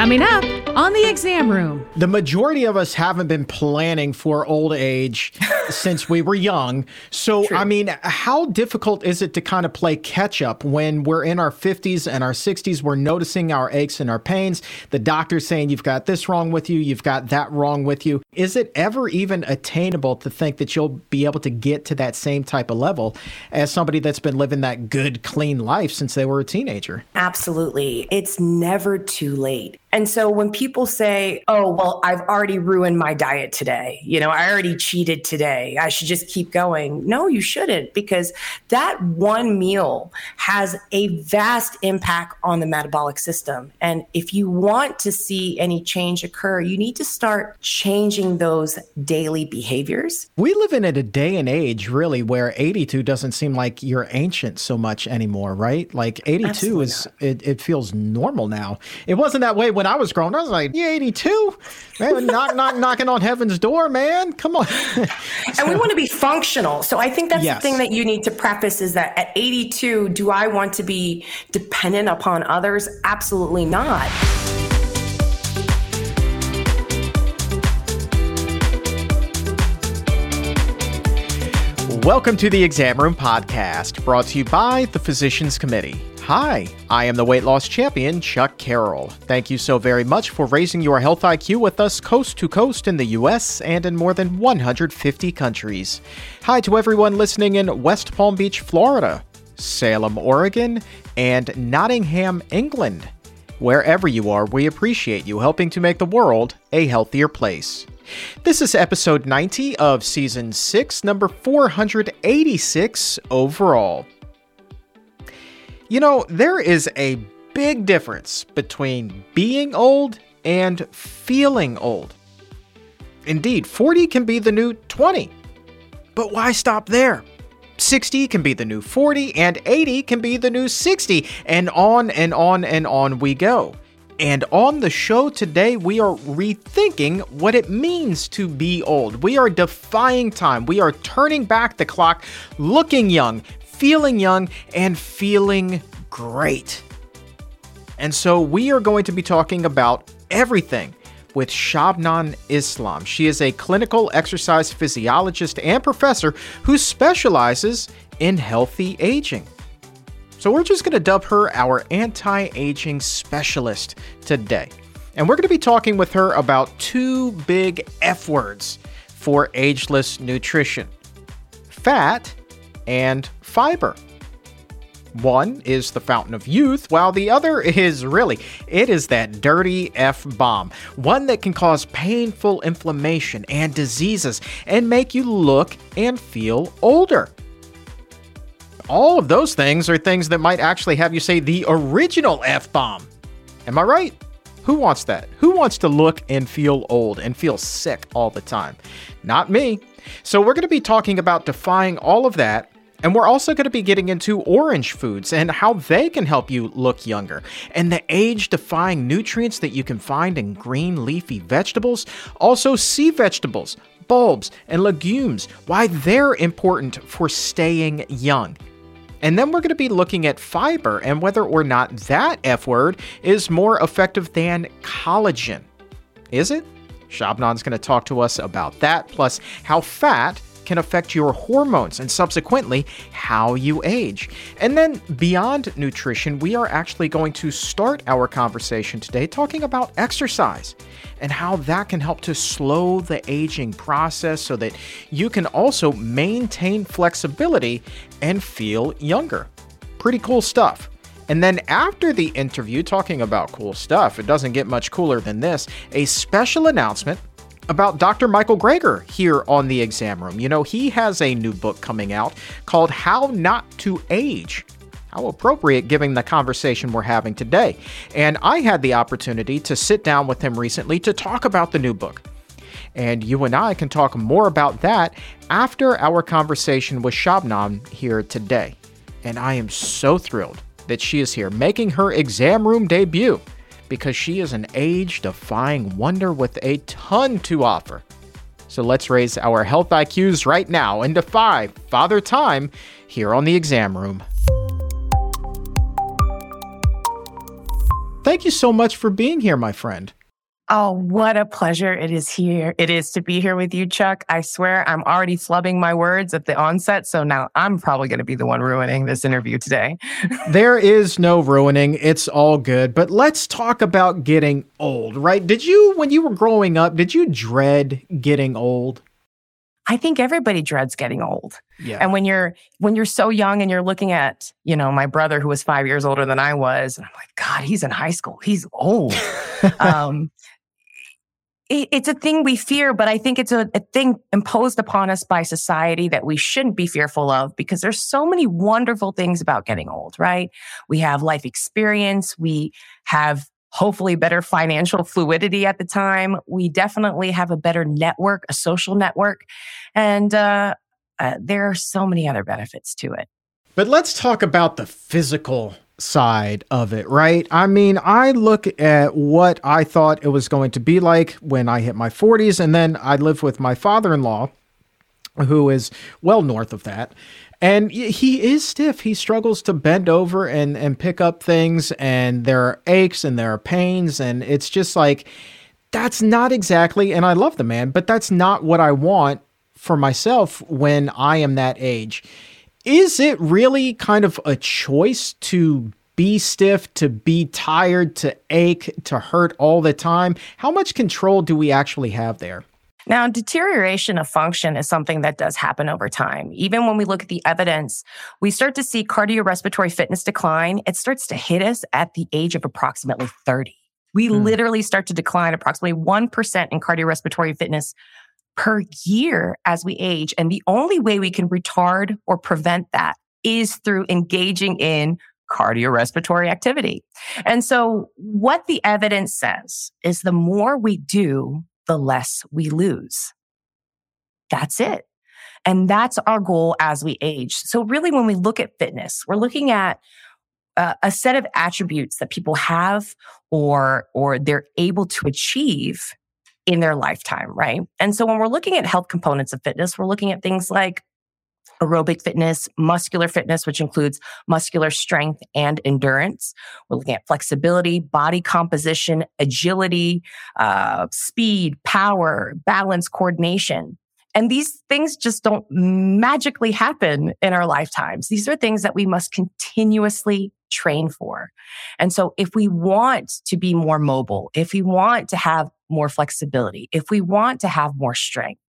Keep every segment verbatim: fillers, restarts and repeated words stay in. Coming up on The Exam Room. The majority of us haven't been planning for old age since we were young. So, true. I mean, how difficult is it to kind of play catch up when we're in our fifties and our sixties? We're noticing our aches and our pains. The doctor's saying you've got this wrong with you. You've got that wrong with you. Is it ever even attainable to think that you'll be able to get to that same type of level as somebody that's been living that good, clean life since they were a teenager? Absolutely. It's never too late. And so when people say, oh, well, I've already ruined my diet today. You know, I already cheated today. I should just keep going. No, you shouldn't, because that one meal has a vast impact on the metabolic system. And if you want to see any change occur, you need to start changing those daily behaviors. We live in a day and age, really, where eighty-two doesn't seem like you're ancient so much anymore, right? Like eighty-two Absolutely is, it, it feels normal now. It wasn't that way when I was growing. I was like, yeah, eighty-two, man, knock, knock, knocking on heaven's door, man. Come on. So, and we want to be functional. So I think that's yes. the thing that you need to preface is that at eighty-two, do I want to be dependent upon others? Absolutely not. Welcome to the Exam Room Podcast, brought to you by the Physicians Committee. Hi, I am the weight loss champion, Chuck Carroll. Thank you so very much for raising your health I Q with us coast to coast in the U S and in more than one hundred fifty countries. Hi to everyone listening in West Palm Beach, Florida, Salem, Oregon, and Nottingham, England. Wherever you are, we appreciate you helping to make the world a healthier place. This is episode ninety of season six, number four hundred eighty-six overall. You know, there is a big difference between being old and feeling old. Indeed, forty can be the new twenty. But why stop there? sixty can be the new forty, and eighty can be the new sixty, and on and on and on we go. And on the show today, we are rethinking what it means to be old. We are defying time. We are turning back the clock, looking young, feeling young, and feeling great. And so we are going to be talking about everything with Shabnam Islam. She is a clinical exercise physiologist and professor who specializes in healthy aging. So we're just going to dub her our anti-aging specialist today. And we're going to be talking with her about two big F words for ageless nutrition: fat and fiber. One is the fountain of youth, while the other is really, it is that dirty F-bomb, one that can cause painful inflammation and diseases and make you look and feel older. All of those things are things that might actually have you say the original F-bomb. Am I right? Who wants that? Who wants to look and feel old and feel sick all the time? Not me. So we're going to be talking about defying all of that. And we're also going to be getting into orange foods and how they can help you look younger, and the age-defying nutrients that you can find in green leafy vegetables, also sea vegetables, bulbs, and legumes, why they're important for staying young. And then we're going to be looking at fiber and whether or not that F word is more effective than collagen. Is it? Shabnam's going to talk to us about that, plus how fat can affect your hormones and subsequently how you age. And then beyond nutrition, we are actually going to start our conversation today talking about exercise and how that can help to slow the aging process so that you can also maintain flexibility and feel younger. Pretty cool stuff. And then after the interview, talking about cool stuff, it doesn't get much cooler than this, a special announcement about Doctor Michael Greger here on The Exam Room. You know, he has a new book coming out called How Not to Age. How appropriate given the conversation we're having today. And I had the opportunity to sit down with him recently to talk about the new book. And you and I can talk more about that after our conversation with Shabnam here today. And I am so thrilled that she is here making her exam room debut, because she is an age-defying wonder with a ton to offer. So let's raise our health I Qs right now and defy Father Time here on The Exam Room. thank you so much for being here, my friend. Oh, what a pleasure it is here. It is to be here with you, Chuck. I swear I'm already flubbing my words at the onset, so now I'm probably going to be the one ruining this interview today. There is no ruining. It's all good. But let's talk about getting old, right? Did you, when you were growing up, did you dread getting old? I think everybody dreads getting old. Yeah. And when you're when you're so young and you're looking at, you know, my brother who was five years older than I was, and I'm like, God, he's in high school. He's old. um, it, it's a thing we fear, but I think it's a, a thing imposed upon us by society that we shouldn't be fearful of, because there's so many wonderful things about getting old, right? We have life experience. We have hopefully better financial fluidity at the time. We definitely have a better network, a social network. And uh, uh, there are so many other benefits to it. But let's talk about the physical side of it, right? I mean, I look at what I thought it was going to be like when I hit my forties, and then I lived with my father-in-law, who is well north of that. And he is stiff. He struggles to bend over and, and pick up things, and there are aches and there are pains, and it's just like, that's not exactly, and I love the man, but that's not what I want for myself when I am that age. Is it really kind of a choice to be stiff, to be tired, to ache, to hurt all the time? How much control do we actually have there? Now, deterioration of function is something that does happen over time. Even when we look at the evidence, we start to see cardiorespiratory fitness decline. It starts to hit us at the age of approximately thirty. We mm. literally start to decline approximately one percent in cardiorespiratory fitness per year as we age. And the only way we can retard or prevent that is through engaging in cardiorespiratory activity. And so what the evidence says is the more we do, the less we lose. That's it. And that's our goal as we age. So really, when we look at fitness, we're looking at uh, a set of attributes that people have or, or they're able to achieve in their lifetime, right? And so when we're looking at health components of fitness, we're looking at things like aerobic fitness, muscular fitness, which includes muscular strength and endurance. We're looking at flexibility, body composition, agility, uh, speed, power, balance, coordination. And these things just don't magically happen in our lifetimes. These are things that we must continuously train for. And so if we want to be more mobile, if we want to have more flexibility, if we want to have more strength,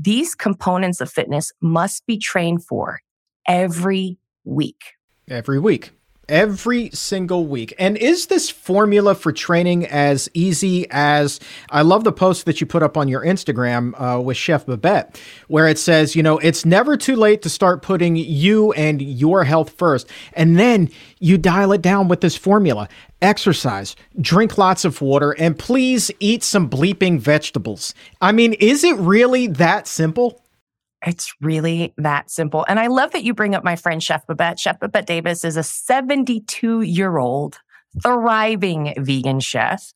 these components of fitness must be trained for every week. Every week. Every single week. And is this formula for training as easy as, I love the post that you put up on your Instagram uh, with Chef Babette, where it says, you know, it's never too late to start putting you and your health first. And then you dial it down with this formula. Exercise, drink lots of water, and please eat some bleeping vegetables. I mean, is it really that simple? It's really that simple. And I love that you bring up my friend, Chef Babette. Chef Babette Davis is a seventy-two-year-old thriving vegan chef.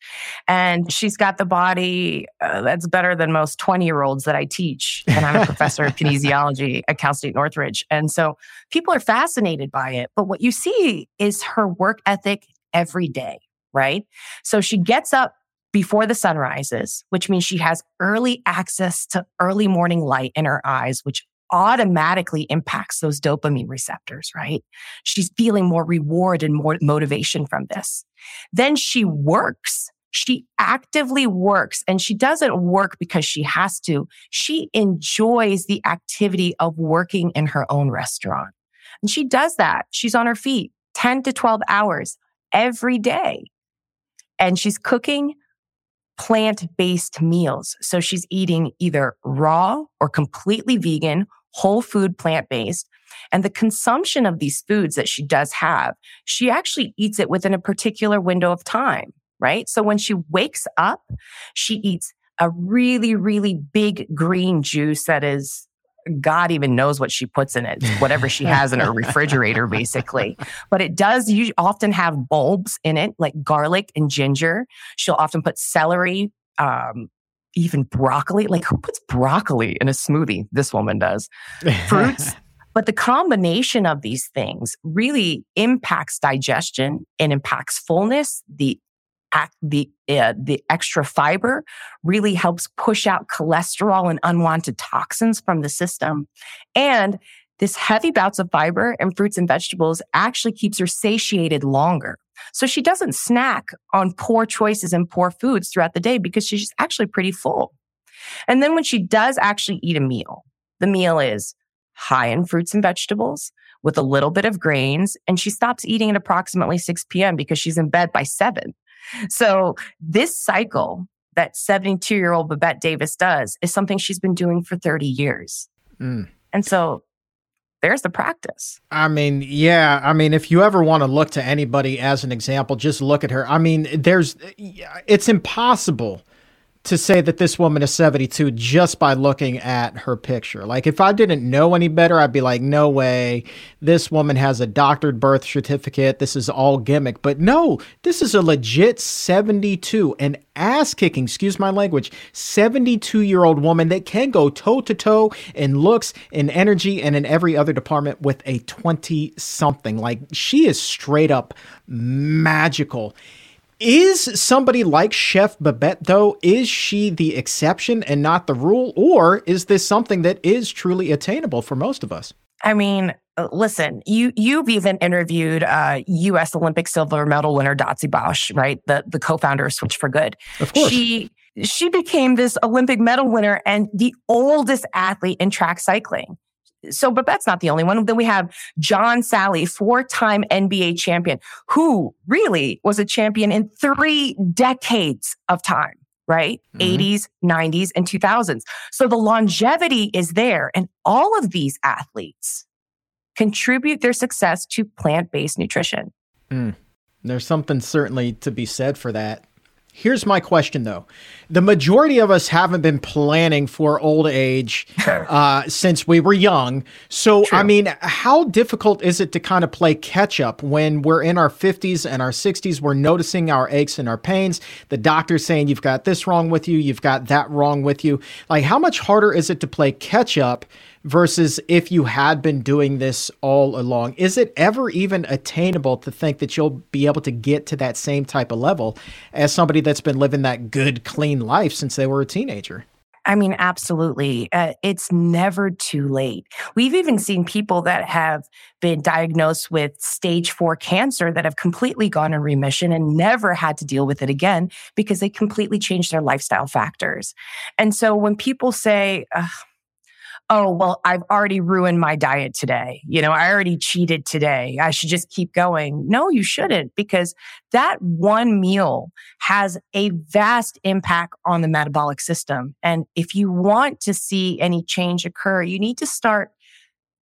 And she's got the body uh, that's better than most twenty-year-olds that I teach. And I'm a professor of kinesiology at Cal State Northridge. And so people are fascinated by it. But what you see is her work ethic every day, right? So she gets up before the sun rises, which means she has early access to early morning light in her eyes, which automatically impacts those dopamine receptors, right? She's feeling more reward and more motivation from this. Then she works. She actively works, and she doesn't work because she has to. She enjoys the activity of working in her own restaurant. And she does that. She's on her feet ten to twelve hours every day. And she's cooking plant-based meals. So she's eating either raw or completely vegan, whole food, plant-based. And the consumption of these foods that she does have, she actually eats it within a particular window of time, right? So when she wakes up, she eats a really, really big green juice that is, God even knows what she puts in it, whatever she has in her refrigerator, basically. But it does usually often have bulbs in it, like garlic and ginger. She'll often put celery, um, even broccoli. Like, who puts broccoli in a smoothie? This woman does. Fruits. But the combination of these things really impacts digestion and impacts fullness, the act the uh, the extra fiber really helps push out cholesterol and unwanted toxins from the system. And this heavy bouts of fiber and fruits and vegetables actually keeps her satiated longer. So she doesn't snack on poor choices and poor foods throughout the day because she's actually pretty full. And then when she does actually eat a meal, the meal is high in fruits and vegetables with a little bit of grains, and she stops eating at approximately six p.m. because she's in bed by seven. So this cycle that seventy-two-year-old Babette Davis does is something she's been doing for thirty years. Mm. And so there's the practice. I mean, yeah. I mean, if you ever want to look to anybody as an example, just look at her. I mean, there's, it's impossible to say that this woman is seventy-two just by looking at her picture. Like, if I didn't know any better, I'd be like, no way. This woman has a doctored birth certificate. This is all gimmick. But no, this is a legit seventy-two, an ass-kicking, excuse my language, seventy-two-year-old woman that can go toe-to-toe in looks, in energy, and in every other department with a twenty-something. Like, she is straight up magical. Is somebody like Chef Babette, though, is she the exception and not the rule? Or is this something that is truly attainable for most of us? I mean, listen, you, you've even interviewed uh, U S Olympic silver medal winner Dotsie Bausch, right? The the co-founder of Switch for Good. Of course. She, she became this Olympic medal winner and the oldest athlete in track cycling. So, but that's not the only one. Then we have John Sally, four-time N B A champion, who really was a champion in three decades of time, right? Mm-hmm. eighties, nineties, and two thousands. So the longevity is there. And all of these athletes contribute their success to plant-based nutrition. Mm. There's something certainly to be said for that. Here's my question, though. The majority of us haven't been planning for old age uh, since we were young. So, true. I mean, how difficult is it to kind of play catch up when we're in our fifties and our sixties? We're noticing our aches and our pains. The doctor's saying, you've got this wrong with you. You've got that wrong with you. Like, how much harder is it to play catch up versus if you had been doing this all along? Is it ever even attainable to think that you'll be able to get to that same type of level as somebody that's been living that good, clean life since they were a teenager? I mean, absolutely. Uh, it's never too late. We've even seen people that have been diagnosed with stage four cancer that have completely gone in remission and never had to deal with it again because they completely changed their lifestyle factors. And so when people say, Ugh, oh, well, I've already ruined my diet today. You know, I already cheated today. I should just keep going. No, you shouldn't, because that one meal has a vast impact on the metabolic system. And if you want to see any change occur, you need to start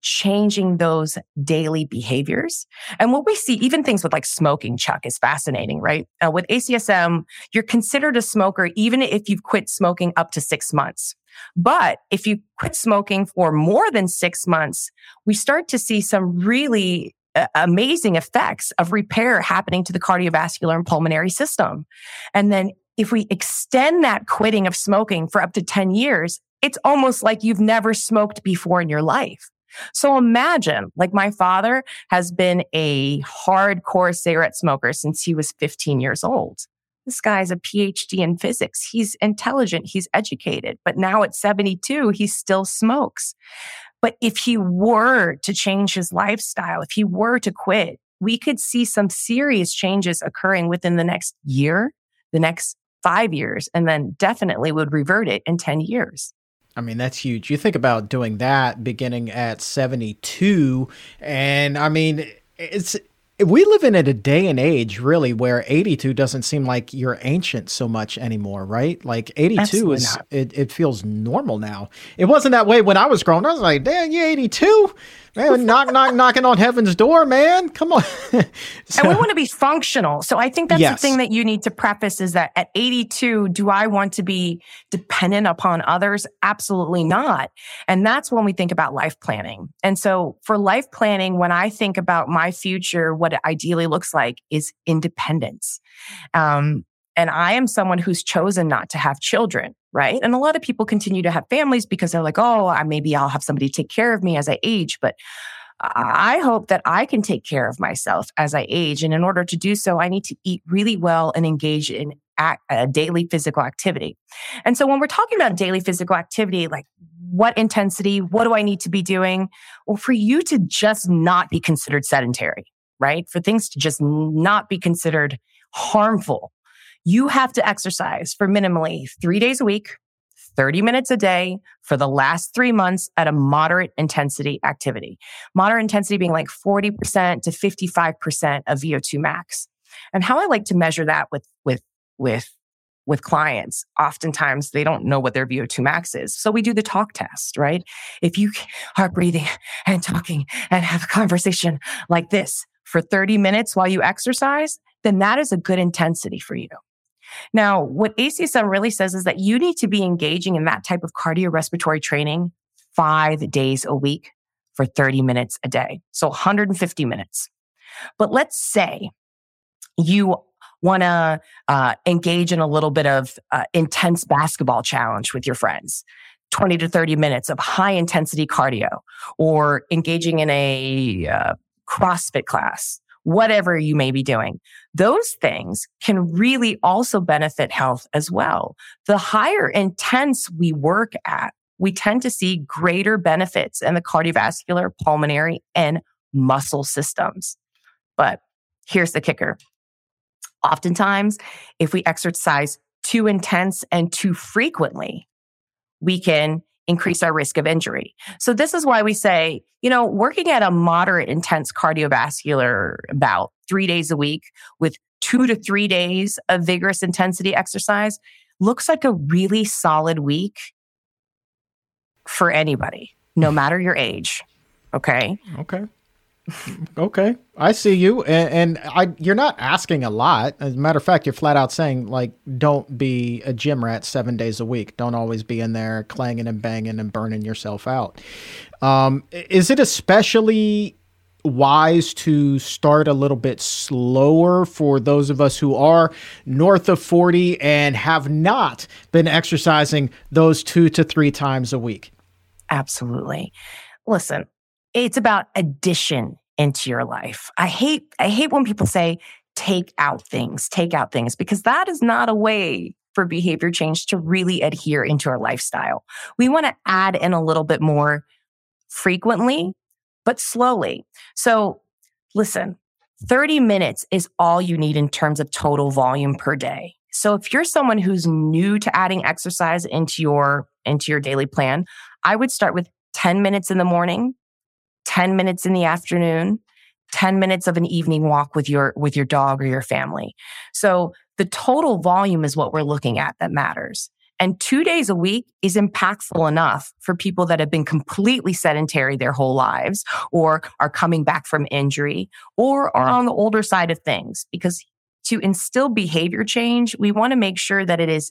changing those daily behaviors. And what we see, even things with like smoking, Chuck, is fascinating, right? Uh, with A C S M, you're considered a smoker even if you've quit smoking up to six months. But if you quit smoking for more than six months, we start to see some really uh, amazing effects of repair happening to the cardiovascular and pulmonary system. And then if we extend that quitting of smoking for up to ten years, it's almost like you've never smoked before in your life. So imagine, like, my father has been a hardcore cigarette smoker since he was fifteen years old. This guy's a P H D in physics. He's intelligent. He's educated. But now at seventy-two, he still smokes. But if he were to change his lifestyle, if he were to quit, we could see some serious changes occurring within the next year, the next five years, and then definitely would revert it in ten years. I mean, that's huge. You think about doing that beginning at seventy-two, and I mean, it's we live in a day and age, really, where eighty-two doesn't seem like you're ancient so much anymore, right? Like, eighty-two Absolutely is, it, it feels normal now. It wasn't that way when I was growing up. I was like, damn, you're eighty-two? Man, knock, knock, knocking on heaven's door, man. Come on. So, and we want to be functional. So I think that's yes. the thing that you need to preface is that at eighty-two, do I want to be dependent upon others? Absolutely not. And that's when we think about life planning. And so for life planning, when I think about my future, what it ideally looks like is independence. Um, and I am someone who's chosen not to have children, right? And a lot of people continue to have families because they're like, oh, I, maybe I'll have somebody take care of me as I age. But I hope that I can take care of myself as I age. And in order to do so, I need to eat really well and engage in act, uh, daily physical activity. And so when we're talking about daily physical activity, like what intensity, what do I need to be doing? Well, for you to just not be considered sedentary, right? For things to just not be considered harmful, you have to exercise for minimally three days a week, thirty minutes a day for the last three months at a moderate intensity activity. Moderate intensity being like forty percent to fifty-five percent of V O two max. And how I like to measure that with, with, with, with clients, oftentimes they don't know what their V O two max is. So we do the talk test, right? If you are breathing and talking and have a conversation like this for thirty minutes while you exercise, then that is a good intensity for you. Now, what A C S M really says is that you need to be engaging in that type of cardiorespiratory training five days a week for thirty minutes a day. So one hundred fifty minutes. But let's say you want to uh, engage in a little bit of uh, intense basketball challenge with your friends. twenty to thirty minutes of high intensity cardio or engaging in a uh, CrossFit class. Whatever you may be doing, those things can really also benefit health as well. The higher intense we work at, we tend to see greater benefits in the cardiovascular, pulmonary, and muscle systems. But here's the kicker. Oftentimes, if we exercise too intense and too frequently, we can increase our risk of injury. So this is why we say, you know, working at a moderate intense cardiovascular bout three days a week with two to three days of vigorous intensity exercise looks like a really solid week for anybody, no matter your age. Okay. Okay. Okay. I see you. And, and I, you're not asking a lot. As a matter of fact, you're flat out saying, like, don't be a gym rat seven days a week. Don't always be in there clanging and banging and burning yourself out. Um, is it especially wise to start a little bit slower for those of us who are north of forty and have not been exercising those two to three times a week? Absolutely. Listen, it's about addition into your life. I hate I hate when people say, take out things, take out things, because that is not a way for behavior change to really adhere into our lifestyle. We want to add in a little bit more frequently, but slowly. So listen, thirty minutes is all you need in terms of total volume per day. So if you're someone who's new to adding exercise into your, into your daily plan, I would start with ten minutes in the morning, ten minutes in the afternoon, ten minutes of an evening walk with your with your dog or your family. So the total volume is what we're looking at that matters. And two days a week is impactful enough for people that have been completely sedentary their whole lives or are coming back from injury or are on the older side of things. Because to instill behavior change, we want to make sure that it is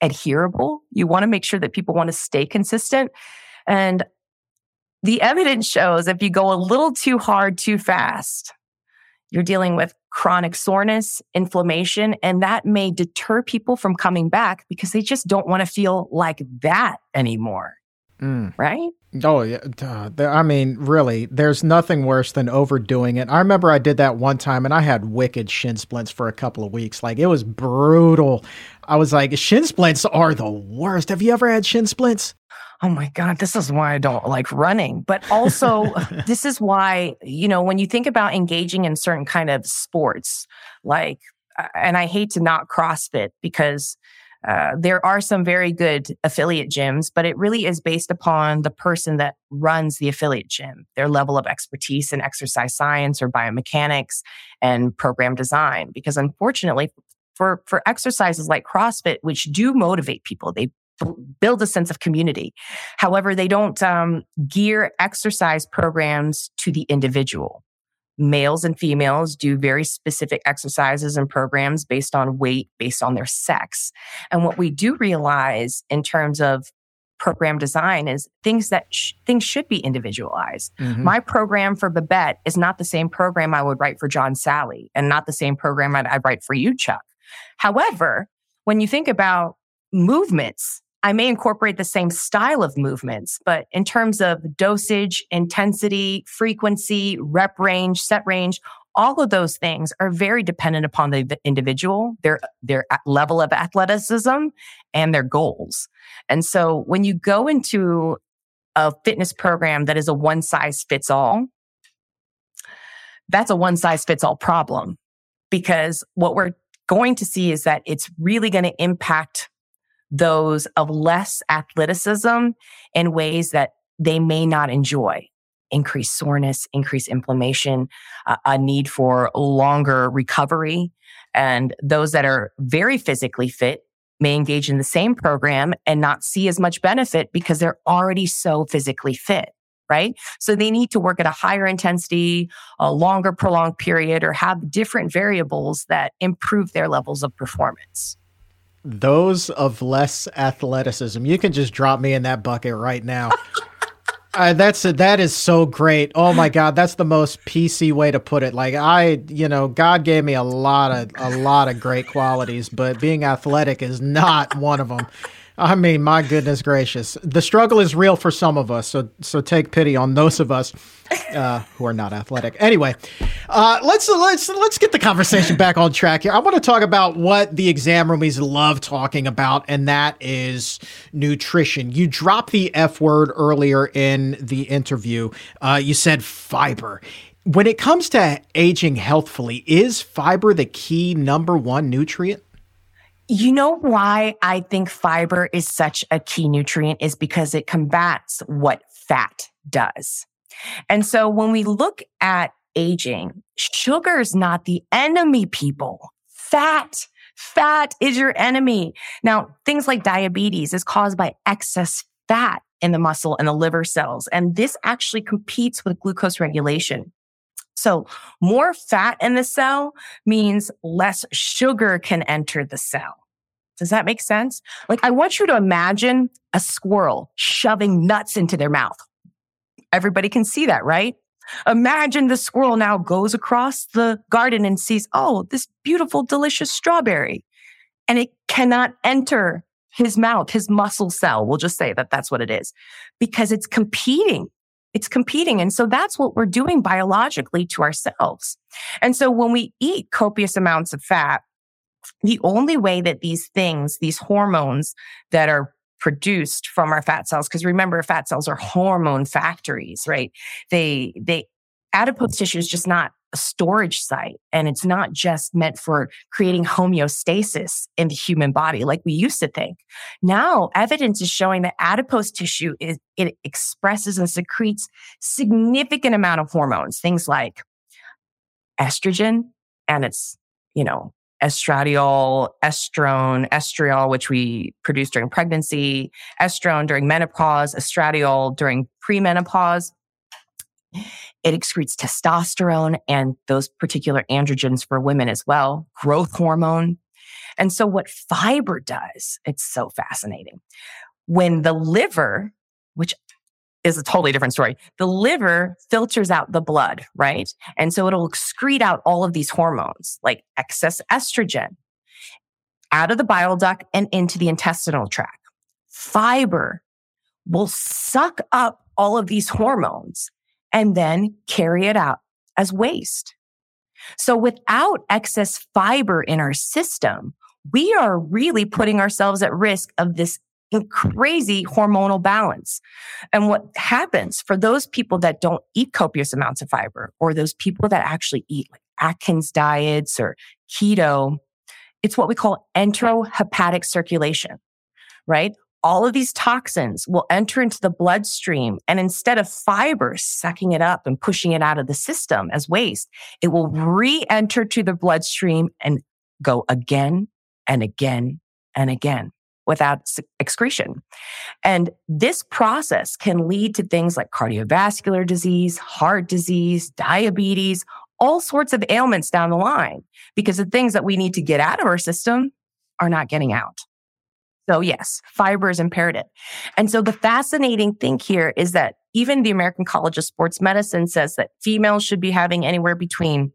adherable. You want to make sure that people want to stay consistent. And the evidence shows if you go a little too hard, too fast, you're dealing with chronic soreness, inflammation, and that may deter people from coming back because they just don't want to feel like that anymore. Mm. Right? Oh, yeah. Duh. I mean, really, there's nothing worse than overdoing it. I remember I did that one time and I had wicked shin splints for a couple of weeks. Like, it was brutal. I was like, shin splints are the worst. Have you ever had shin splints? Oh my God, this is why I don't like running. But also, this is why, you know, when you think about engaging in certain kind of sports, like, and I hate to knock CrossFit because uh, there are some very good affiliate gyms, but it really is based upon the person that runs the affiliate gym, their level of expertise in exercise science or biomechanics and program design. Because unfortunately, for, for exercises like CrossFit, which do motivate people, they build a sense of community. However, they don't um, gear exercise programs to the individual. Males and females do very specific exercises and programs based on weight, based on their sex. And what we do realize in terms of program design is things that sh- things should be individualized. Mm-hmm. My program for Babette is not the same program I would write for John Sally and not the same program I'd, I'd write for you, Chuck. However, when you think about movements I may incorporate the same style of movements, but in terms of dosage, intensity, frequency, rep range, set range, all of those things are very dependent upon the individual, their their level of athleticism, and their goals. And so when you go into a fitness program that is a one-size-fits-all, that's a one-size-fits-all problem, because what we're going to see is that it's really going to impact those of less athleticism in ways that they may not enjoy. Increased soreness, increased inflammation, uh, a need for longer recovery. And those that are very physically fit may engage in the same program and not see as much benefit because they're already so physically fit, right? So they need to work at a higher intensity, a longer prolonged period, or have different variables that improve their levels of performance. Those of less athleticism. You can just drop me in that bucket right now. Uh, that's that is so great. Oh my God, that's the most P C way to put it. Like I, you know, God gave me a lot of a lot of great qualities, but being athletic is not one of them. I mean, my goodness gracious, the struggle is real for some of us. So, so take pity on those of us uh, who are not athletic. Anyway, uh, let's let's let's get the conversation back on track here. I want to talk about what the exam roomies love talking about, and that is nutrition. You dropped the F word earlier in the interview. Uh, you said fiber. When it comes to aging healthfully, is fiber the key number one nutrient? You know why I think fiber is such a key nutrient is because it combats what fat does. And so when we look at aging, sugar's not the enemy, people. Fat, fat is your enemy. Now, things like diabetes is caused by excess fat in the muscle and the liver cells. And this actually competes with glucose regulation. So more fat in the cell means less sugar can enter the cell. Does that make sense? Like, I want you to imagine a squirrel shoving nuts into their mouth. Everybody can see that, right? Imagine the squirrel now goes across the garden and sees, oh, this beautiful, delicious strawberry. And it cannot enter his mouth, his muscle cell. We'll just say that that's what it is, because it's competing. It's competing. And so that's what we're doing biologically to ourselves. And so when we eat copious amounts of fat, the only way that these things, these hormones that are produced from our fat cells, because remember, fat cells are hormone factories, right? They, they, adipose tissue is just not a storage site. And it's not just meant for creating homeostasis in the human body like we used to think. Now, evidence is showing that adipose tissue, is it expresses and secretes significant amount of hormones, things like estrogen and its, you know, estradiol, estrone, estriol, which we produce during pregnancy, estrone during menopause, estradiol during premenopause. It excretes testosterone and those particular androgens for women as well, growth hormone. And so what fiber does, it's so fascinating. When the liver, which is a totally different story, the liver filters out the blood, right? And so it'll excrete out all of these hormones, like excess estrogen, out of the bile duct and into the intestinal tract. Fiber will suck up all of these hormones and then carry it out as waste. So without excess fiber in our system, we are really putting ourselves at risk of this crazy hormonal balance. And what happens for those people that don't eat copious amounts of fiber, or those people that actually eat like Atkins diets or keto, it's what we call enterohepatic circulation, right? All of these toxins will enter into the bloodstream, and instead of fiber sucking it up and pushing it out of the system as waste, it will re-enter to the bloodstream and go again and again and again without excretion. And this process can lead to things like cardiovascular disease, heart disease, diabetes, all sorts of ailments down the line, because the things that we need to get out of our system are not getting out. So yes, fiber is imperative. And so the fascinating thing here is that even the American College of Sports Medicine says that females should be having anywhere between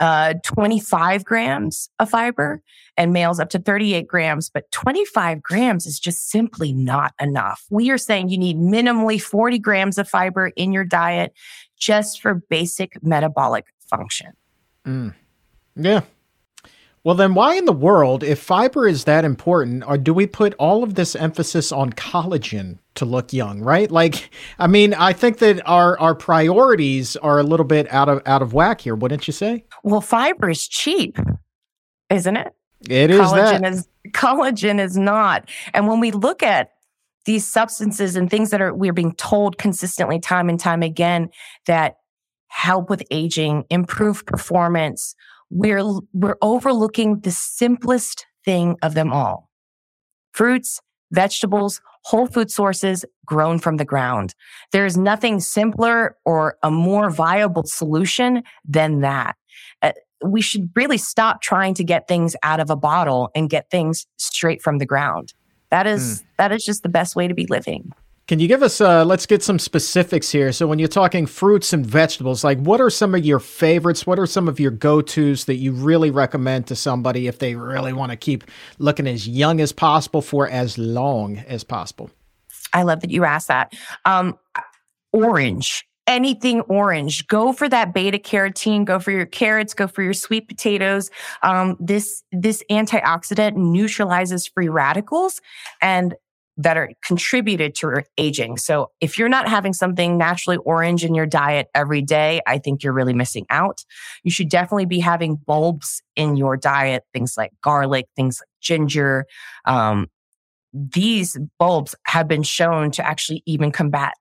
uh, twenty-five grams of fiber, and males up to thirty-eight grams. But twenty-five grams is just simply not enough. We are saying you need minimally forty grams of fiber in your diet just for basic metabolic function. Mm. Yeah. Well, then why in the world, if fiber is that important, or do we put all of this emphasis on collagen to look young, right? Like, I mean, I think that our, our priorities are a little bit out of out of whack here, wouldn't you say? Well, fiber is cheap, isn't it? It is that. Collagen is, collagen is not. And when we look at these substances and things that are we're being told consistently time and time again that help with aging, improve performance, We're we're overlooking the simplest thing of them all. Fruits, vegetables, whole food sources grown from the ground. There is nothing simpler or a more viable solution than that. Uh, we should really stop trying to get things out of a bottle and get things straight from the ground. That is, mm. that is just the best way to be living. Can you give us, uh, let's get some specifics here. So when you're talking fruits and vegetables, like what are some of your favorites? What are some of your go-tos that you really recommend to somebody if they really want to keep looking as young as possible for as long as possible? I love that you asked that. Um, orange, anything orange. Go for that beta carotene, go for your carrots, go for your sweet potatoes. Um, this, this antioxidant neutralizes free radicals and that are contributed to aging. So if you're not having something naturally orange in your diet every day, I think you're really missing out. You should definitely be having bulbs in your diet, things like garlic, things like ginger. Um, these bulbs have been shown to actually even combat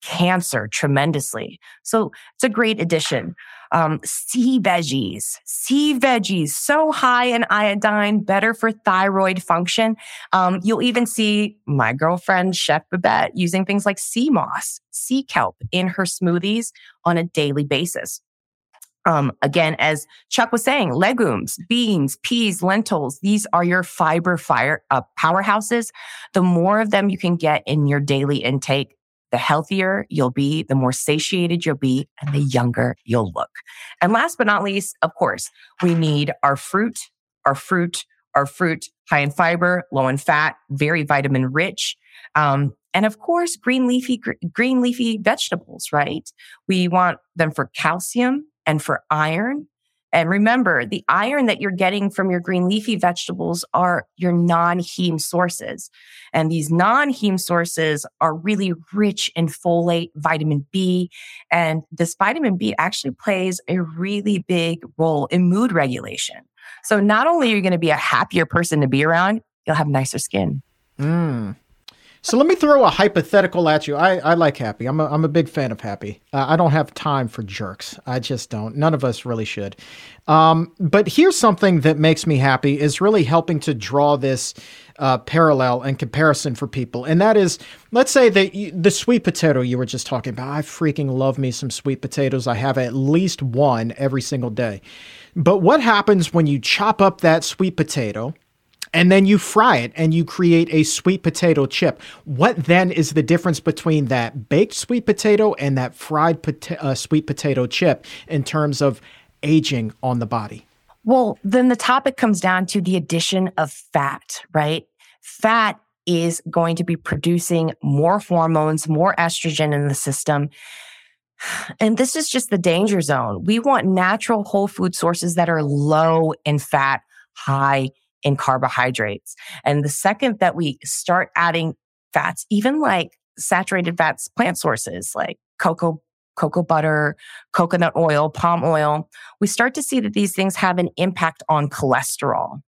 cancer tremendously. So it's a great addition. Um, sea veggies, sea veggies, so high in iodine, better for thyroid function. Um, you'll even see my girlfriend, Chef Babette, using things like sea moss, sea kelp in her smoothies on a daily basis. Um, again, as Chuck was saying, legumes, beans, peas, lentils, these are your fiber fire uh, powerhouses. The more of them you can get in your daily intake, the healthier you'll be, the more satiated you'll be, and the younger you'll look. And last but not least, of course, we need our fruit, our fruit, our fruit, high in fiber, low in fat, very vitamin rich. Um, and of course, green leafy, gr- green leafy vegetables, right? We want them for calcium and for iron. And remember, the iron that you're getting from your green leafy vegetables are your non-heme sources. And these non-heme sources are really rich in folate, vitamin B. And this vitamin B actually plays a really big role in mood regulation. So not only are you going to be a happier person to be around, you'll have nicer skin. Mm. So let me throw a hypothetical at you. I, I like Happy. I'm a, I'm a big fan of Happy. Uh, I don't have time for jerks. I just don't. None of us really should. Um, but here's something that makes me happy is really helping to draw this uh, parallel and comparison for people. And that is, let's say that you, the sweet potato you were just talking about. I freaking love me some sweet potatoes. I have at least one every single day. But what happens when you chop up that sweet potato and then you fry it and you create a sweet potato chip? What then is the difference between that baked sweet potato and that fried pota- uh, sweet potato chip in terms of aging on the body? Well, then the topic comes down to the addition of fat, right? Fat is going to be producing more hormones, more estrogen in the system. And this is just the danger zone. We want natural whole food sources that are low in fat, high in carbohydrates. And the second that we start adding fats, even like saturated fats, plant sources like cocoa, cocoa butter, coconut oil, palm oil, we start to see that these things have an impact on cholesterol.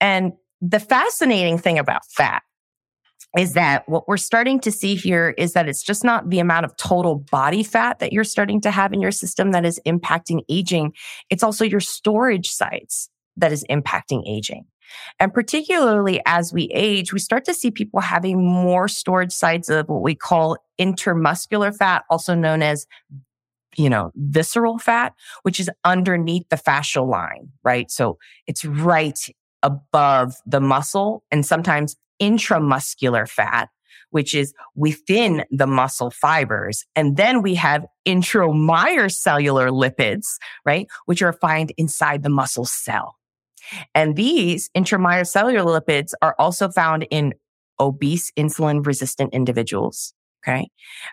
And the fascinating thing about fat is that what we're starting to see here is that it's just not the amount of total body fat that you're starting to have in your system that is impacting aging. It's also your storage sites that is impacting aging. And particularly as we age, we start to see people having more storage sites of what we call intermuscular fat, also known as, you know, visceral fat, which is underneath the fascial line, right? So it's right above the muscle, and sometimes intramuscular fat, which is within the muscle fibers. And then we have intramyocellular lipids, right, which are found inside the muscle cell. And these intramyocellular lipids are also found in obese, insulin-resistant individuals. Okay.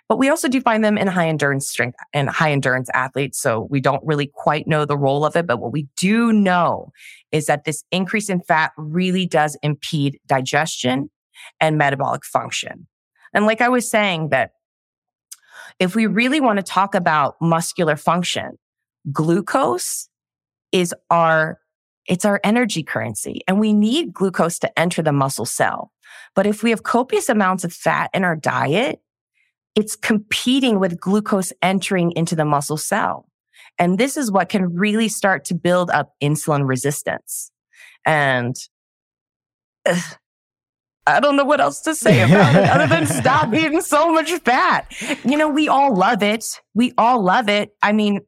But we also do find them in high endurance strength and high endurance athletes. So we don't really quite know the role of it. But what we do know is that this increase in fat really does impede digestion and metabolic function. And like I was saying, that if we really want to talk about muscular function, glucose is our, it's our energy currency. And we need glucose to enter the muscle cell. But if we have copious amounts of fat in our diet, it's competing with glucose entering into the muscle cell. And this is what can really start to build up insulin resistance. And uh, I don't know what else to say about it other than stop eating so much fat. You know, we all love it. We all love it. I mean,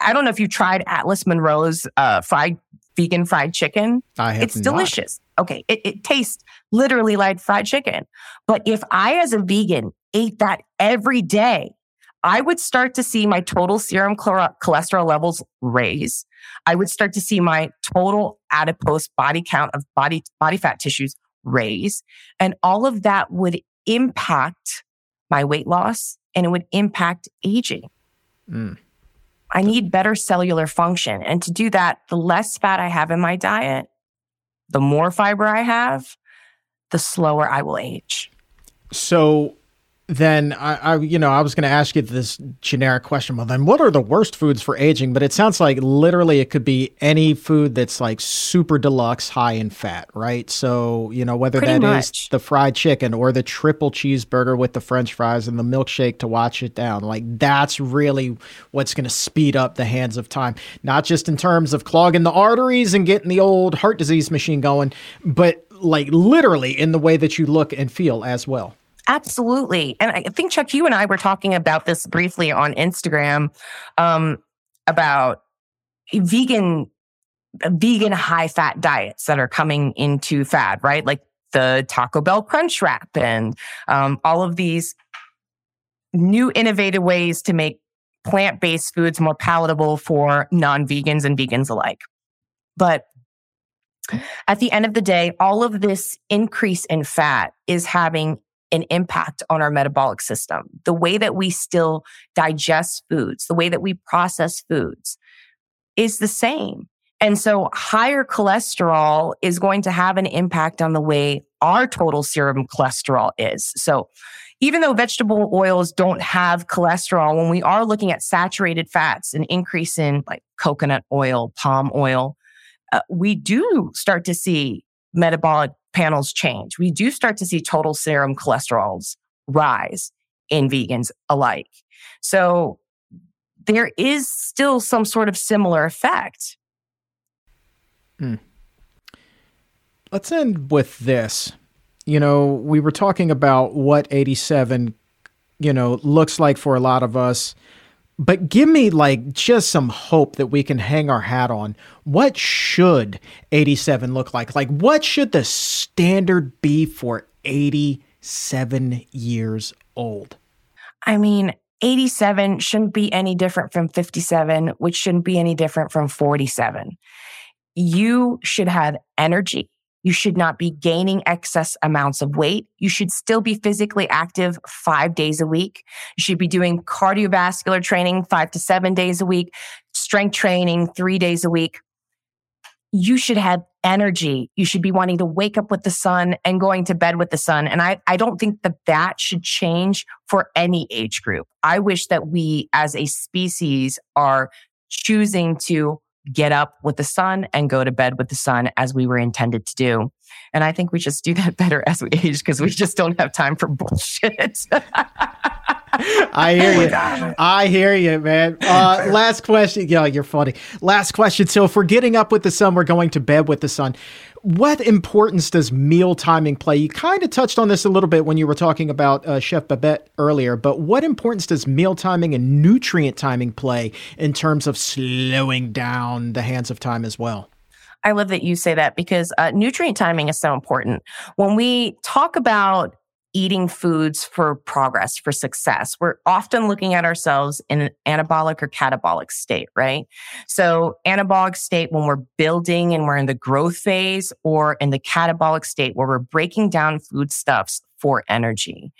I don't know if you tried Atlas Monroe's uh, fried vegan fried chicken. I have It's not. Delicious. Okay, it, it tastes literally like fried chicken. But if I, as a vegan, ate that every day, I would start to see my total serum cholesterol levels raise. I would start to see my total adipose body count of body body fat tissues raise. And all of that would impact my weight loss, and it would impact aging. Mm. I need better cellular function. And to do that, the less fat I have in my diet, the more fiber I have, the slower I will age. So then, I, I you know, I was going to ask you this generic question. Well, then what are the worst foods for aging? But it sounds like literally it could be any food that's like super deluxe high in fat, right? So, you know, whether Pretty that much. Is the fried chicken or the triple cheeseburger with the French fries and the milkshake to watch it down, like that's really what's going to speed up the hands of time, not just in terms of clogging the arteries and getting the old heart disease machine going, but like literally in the way that you look and feel as well. Absolutely. And I think, Chuck, you and I were talking about this briefly on Instagram um, about vegan vegan high-fat diets that are coming into fad, right? Like the Taco Bell Crunch Wrap and um, all of these new innovative ways to make plant-based foods more palatable for non-vegans and vegans alike. But at the end of the day, all of this increase in fat is having an impact on our metabolic system, the way that we still digest foods, the way that we process foods is the same. And so higher cholesterol is going to have an impact on the way our total serum cholesterol is. So even though vegetable oils don't have cholesterol, when we are looking at saturated fats, an increase in like coconut oil, palm oil, uh, we do start to see metabolic panels change. We do start to see total serum cholesterols rise in vegans alike. So there is still some sort of similar effect. Mm. Let's end with this. You know, we were talking about what eighty-seven, you know, looks like for a lot of us. But give me like just some hope that we can hang our hat on. What should eighty-seven look like? Like what should the standard be for eighty-seven years old? I mean, eighty-seven shouldn't be any different from fifty-seven, which shouldn't be any different from forty-seven. You should have energy. You should not be gaining excess amounts of weight. You should still be physically active five days a week. You should be doing cardiovascular training five to seven days a week, strength training three days a week. You should have energy. You should be wanting to wake up with the sun and going to bed with the sun. And I, I don't think that that should change for any age group. I wish that we as a species are choosing to get up with the sun and go to bed with the sun as we were intended to do. And I think we just do that better as we age because we just don't have time for bullshit. I hear you. I hear you, man. Uh, last question. Yeah, you're funny. Last question. So if we're getting up with the sun, we're going to bed with the sun. What importance does meal timing play? You kind of touched on this a little bit when you were talking about uh, Chef Babette earlier, but what importance does meal timing and nutrient timing play in terms of slowing down the hands of time as well? I love that you say that because uh, nutrient timing is so important. When we talk about eating foods for progress, for success. We're often looking at ourselves in an anabolic or catabolic state, right? So anabolic state when we're building and we're in the growth phase, or in the catabolic state where we're breaking down foodstuffs for energy.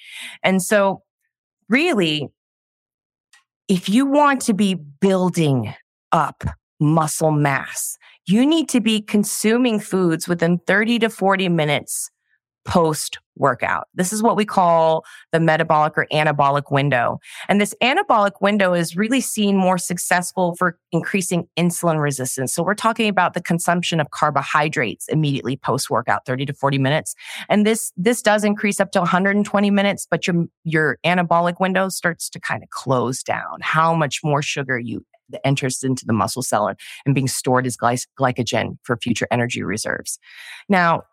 And so really, if you want to be building up muscle mass, you need to be consuming foods within thirty to forty minutes post-workout. This is what we call the metabolic or anabolic window. And this anabolic window is really seen more successful for increasing insulin resistance. So we're talking about the consumption of carbohydrates immediately post-workout, thirty to forty minutes. And this this does increase up to one hundred twenty minutes, but your, your anabolic window starts to kind of close down how much more sugar you that enters into the muscle cell and, and being stored as gly- glycogen for future energy reserves. Now,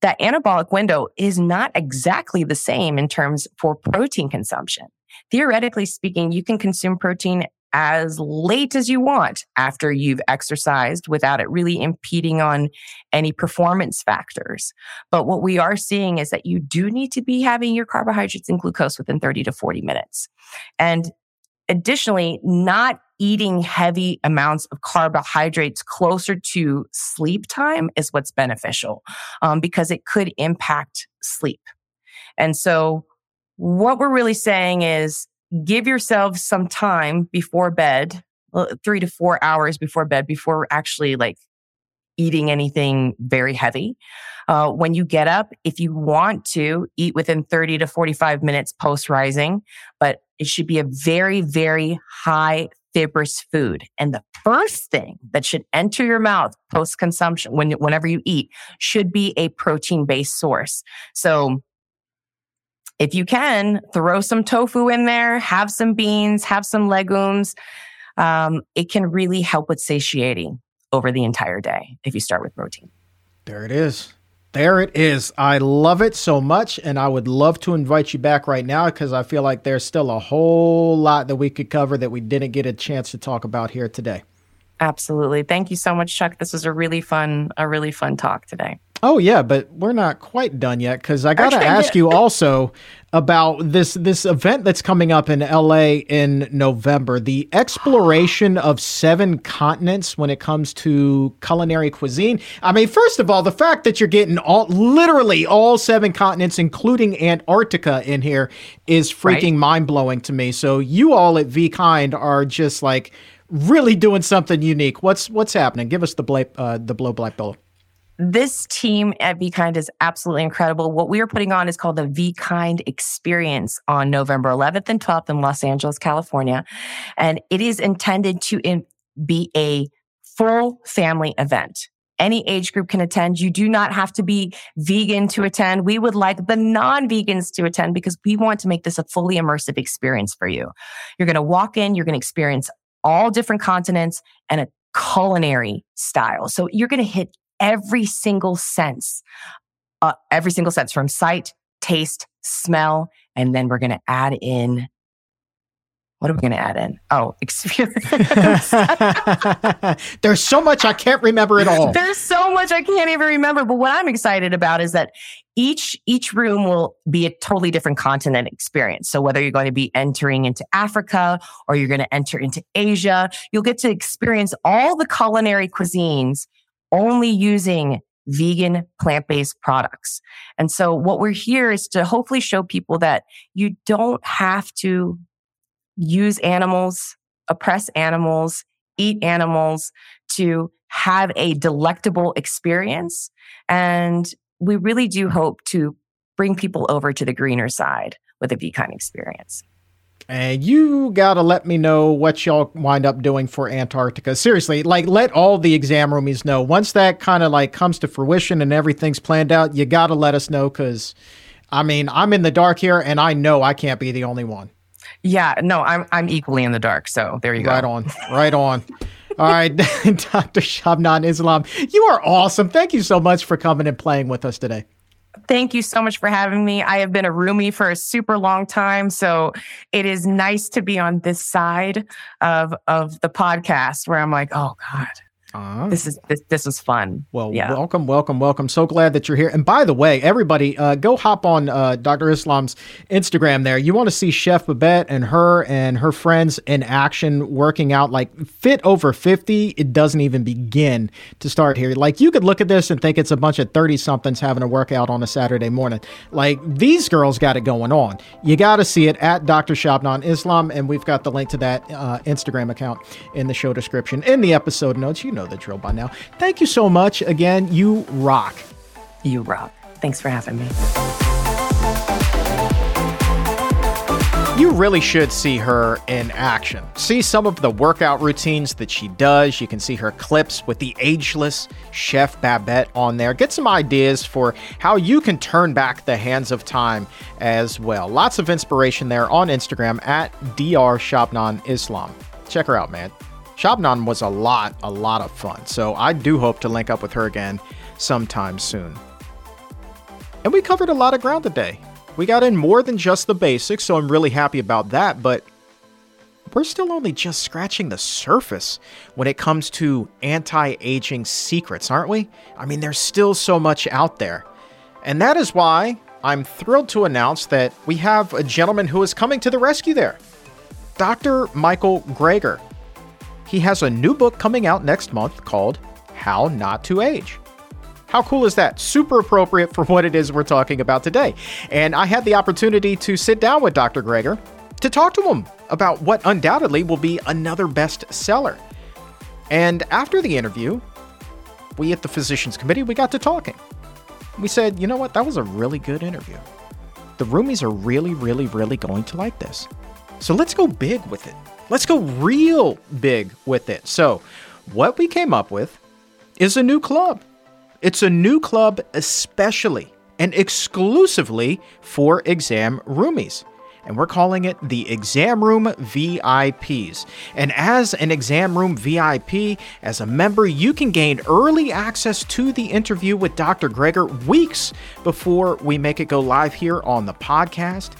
that anabolic window is not exactly the same in terms for protein consumption. Theoretically speaking, you can consume protein as late as you want after you've exercised without it really impeding on any performance factors. But what we are seeing is that you do need to be having your carbohydrates and glucose within thirty to forty minutes. And additionally, not eating heavy amounts of carbohydrates closer to sleep time is what's beneficial, um, because it could impact sleep. And so what we're really saying is give yourself some time before bed, three to four hours before bed, before actually like eating anything very heavy. Uh, when you get up, if you want to, eat within thirty to forty-five minutes post-rising, but it should be a very, very high fibrous food. And the first thing that should enter your mouth post-consumption, when, whenever you eat, should be a protein-based source. So if you can, throw some tofu in there, have some beans, have some legumes. Um, it can really help with satiating over the entire day if you start with protein. There it is. There it is. I love it so much, and I would love to invite you back right now because I feel like there's still a whole lot that we could cover that we didn't get a chance to talk about here today. Absolutely. Thank you so much, Chuck. This was a really fun, a really fun talk today. Oh, yeah, but we're not quite done yet because I got to ask you also about this this event that's coming up in L A in November, the exploration of seven continents when it comes to culinary cuisine. I mean, first of all, the fact that you're getting all literally all seven continents, including Antarctica in here, is freaking right? mind-blowing to me. So you all at V KIND are just like really doing something unique. What's what's happening? Give us the, bla- uh, the blow black bill. This team at V KIND is absolutely incredible. What we are putting on is called the V KIND Experience on November eleventh and twelfth in Los Angeles, California. And it is intended to in- be a full family event. Any age group can attend. You do not have to be vegan to attend. We would like the non-vegans to attend because we want to make this a fully immersive experience for you. You're going to walk in, you're going to experience all different continents and a culinary style. So you're going to hit Every single sense, uh, every single sense from sight, taste, smell, and then we're going to add in. What are we going to add in? Oh, experience. There's so much I can't remember at all. There's so much I can't even remember. But what I'm excited about is that each each room will be a totally different continent experience. So whether you're going to be entering into Africa or you're going to enter into Asia, you'll get to experience all the culinary cuisines only using vegan, plant-based products. And so what we're here is to hopefully show people that you don't have to use animals, oppress animals, eat animals to have a delectable experience. And we really do hope to bring people over to the greener side with a V KIND Experience. And you got to let me know what y'all wind up doing for Antarctica. Seriously, like let all the exam roomies know. Once that kind of like comes to fruition and everything's planned out, you got to let us know because, I mean, I'm in the dark here and I know I can't be the only one. Yeah, no, I'm I'm equally in the dark. So there you go. Right on, right on. All right, Doctor Shabnam Islam, you are awesome. Thank you so much for coming and playing with us today. Thank you so much for having me. I have been a roomie for a super long time, so it is nice to be on this side of of the podcast where I'm like, oh, God. Uh-huh. This is this this is fun. Well, yeah. welcome, welcome, welcome. So glad that you're here. And by the way, everybody, uh, go hop on uh, Doctor Islam's Instagram there. You want to see Chef Babette and her and her friends in action working out like fit over fifty. It doesn't even begin to start here. Like you could look at this and think it's a bunch of thirty-somethings having a workout on a Saturday morning. Like these girls got it going on. You got to see it at Doctor Shabnam Islam. And we've got the link to that uh, Instagram account in the show description, in the episode notes. You know the drill by now. Thank you so much again. You rock. You rock. Thanks for having me. You really should see her in action. See some of the workout routines that she does. You can see her clips with the ageless Chef Babette on there. Get some ideas for how you can turn back the hands of time as well. Lots of inspiration there on Instagram at Doctor Shabnam Islam. Check her out, man. Shabnam was a lot, a lot of fun. So I do hope to link up with her again sometime soon. And we covered a lot of ground today. We got in more than just the basics, so I'm really happy about that. But we're still only just scratching the surface when it comes to anti-aging secrets, aren't we? I mean, there's still so much out there. And that is why I'm thrilled to announce that we have a gentleman who is coming to the rescue there. Doctor Michael Greger. He has a new book coming out next month called How Not to Age. How cool is that? Super appropriate for what it is we're talking about today. And I had the opportunity to sit down with Doctor Greger to talk to him about what undoubtedly will be another bestseller. And after the interview, we at the Physicians Committee, we got to talking. We said, you know what? That was a really good interview. The roomies are really, really, really going to like this. So let's go big with it. Let's go real big with it. So what we came up with is a new club. It's a new club especially and exclusively for exam roomies. And we're calling it the Exam Room V I Ps. And as an Exam Room V I P, as a member, you can gain early access to the interview with Doctor Greger weeks before we make it go live here on the podcast.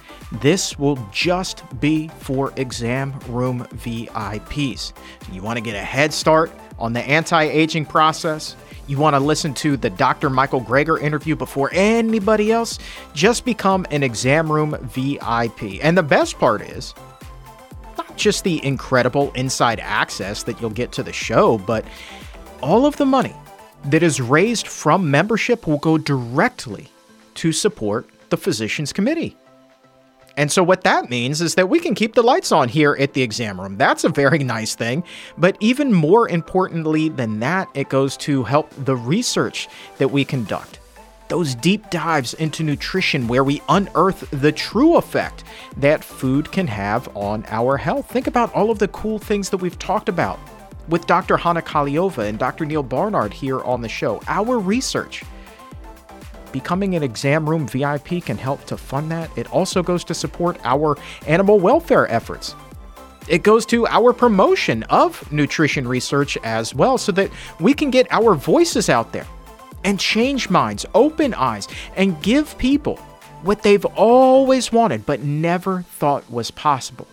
This will just be for Exam Room V I Ps. So you want to get a head start on the anti-aging process? You want to listen to the Doctor Michael Greger interview before anybody else? Just become an Exam Room V I P. And the best part is not just the incredible inside access that you'll get to the show, but all of the money that is raised from membership will go directly to support the Physicians Committee. And so what that means is that we can keep the lights on here at the Exam Room. That's a very nice thing. But even more importantly than that, it goes to help the research that we conduct. Those deep dives into nutrition where we unearth the true effect that food can have on our health. Think about all of the cool things that we've talked about with Doctor Hana Kalyova and Doctor Neal Barnard here on the show. Our research. Becoming an Exam Room V I P can help to fund that. It also goes to support our animal welfare efforts. It goes to our promotion of nutrition research as well so that we can get our voices out there and change minds, open eyes, and give people what they've always wanted but never thought was possible.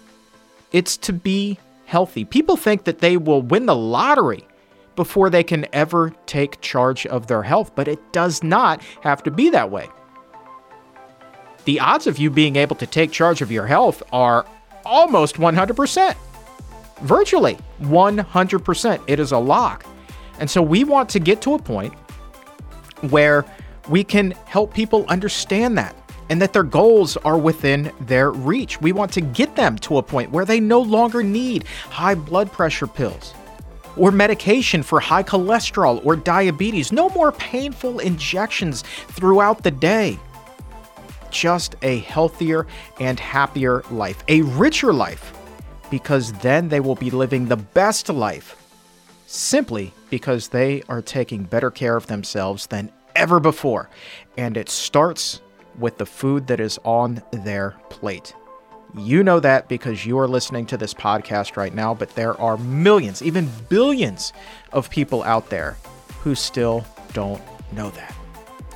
It's to be healthy. People think that they will win the lottery before they can ever take charge of their health, but it does not have to be that way. The odds of you being able to take charge of your health are almost one hundred percent. Virtually one hundred percent. It is a lock. And so we want to get to a point where we can help people understand that and that their goals are within their reach. We want to get them to a point where they no longer need high blood pressure pills, or medication for high cholesterol or diabetes. No more painful injections throughout the day. Just a healthier and happier life, a richer life, because then they will be living the best life simply because they are taking better care of themselves than ever before. And it starts with the food that is on their plate. You know that because you are listening to this podcast right now, but there are millions, even billions of people out there who still don't know that.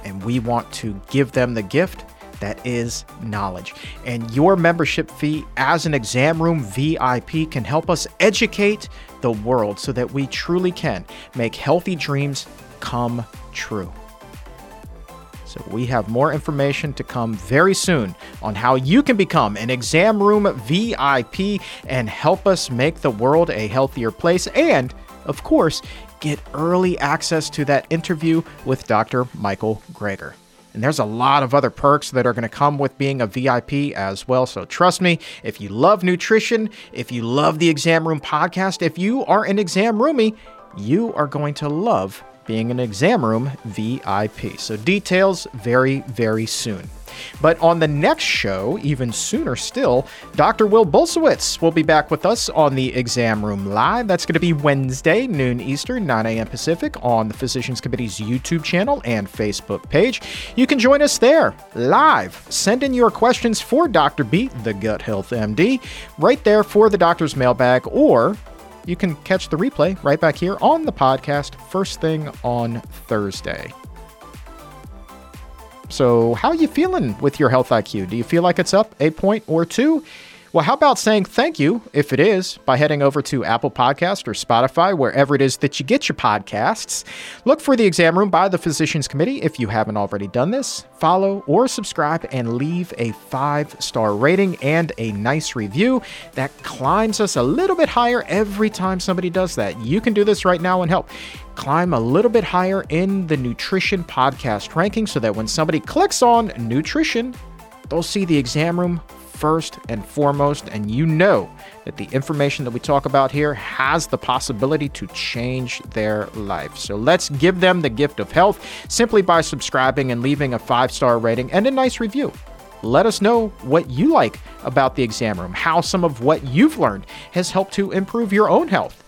And we want to give them the gift that is knowledge. And your membership fee as an exam room V I P can help us educate the world so that we truly can make healthy dreams come true. So we have more information to come very soon on how you can become an exam room V I P and help us make the world a healthier place. And of course, get early access to that interview with Doctor Michael Greger. And there's a lot of other perks that are going to come with being a V I P as well. So trust me, if you love nutrition, if you love the Exam Room podcast, if you are an exam roomie, you are going to love being an exam room V I P. So details very, very soon. But on the next show, even sooner still, Doctor Will Bulsiewicz will be back with us on the Exam Room Live. That's going to be Wednesday, noon Eastern, nine a.m. Pacific, on the Physicians Committee's YouTube channel and Facebook page. You can join us there live. Send in your questions for Doctor B, the Gut Health M D, right there for the doctor's mailbag, or you can catch the replay right back here on the podcast first thing on Thursday. So how are you feeling with your health I Q? Do you feel like it's up a point or two? Well, how about saying thank you, if it is, by heading over to Apple Podcast or Spotify, wherever it is that you get your podcasts. Look for The Exam Room by the Physicians Committee if you haven't already done this. Follow or subscribe and leave a five-star rating and a nice review. That climbs us a little bit higher every time somebody does that. You can do this right now and help climb a little bit higher in the nutrition podcast ranking so that when somebody clicks on nutrition, they'll see The Exam Room first and foremost, and you know that the information that we talk about here has the possibility to change their life. So let's give them the gift of health simply by subscribing and leaving a five-star rating and a nice review. Let us know what you like about the Exam Room, how some of what you've learned has helped to improve your own health.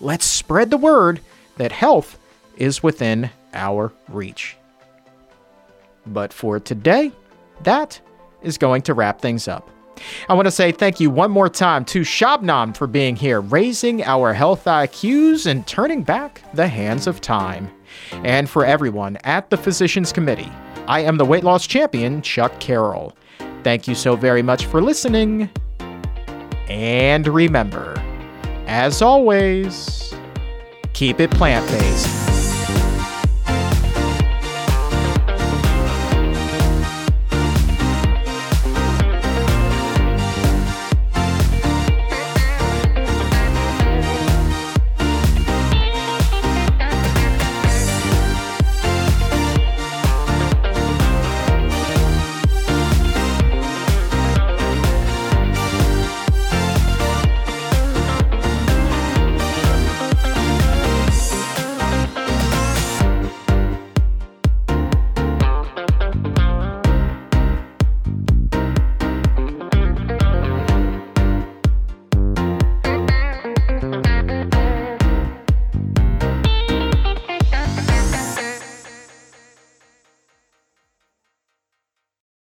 Let's spread the word that health is within our reach. But for today, that is going to wrap things up. I want to say thank you one more time to Shabnam for being here, raising our health I Qs and turning back the hands of time. And for everyone at the Physicians Committee, I am the weight loss champion, Chuck Carroll. Thank you so very much for listening. And remember, as always, keep it plant-based.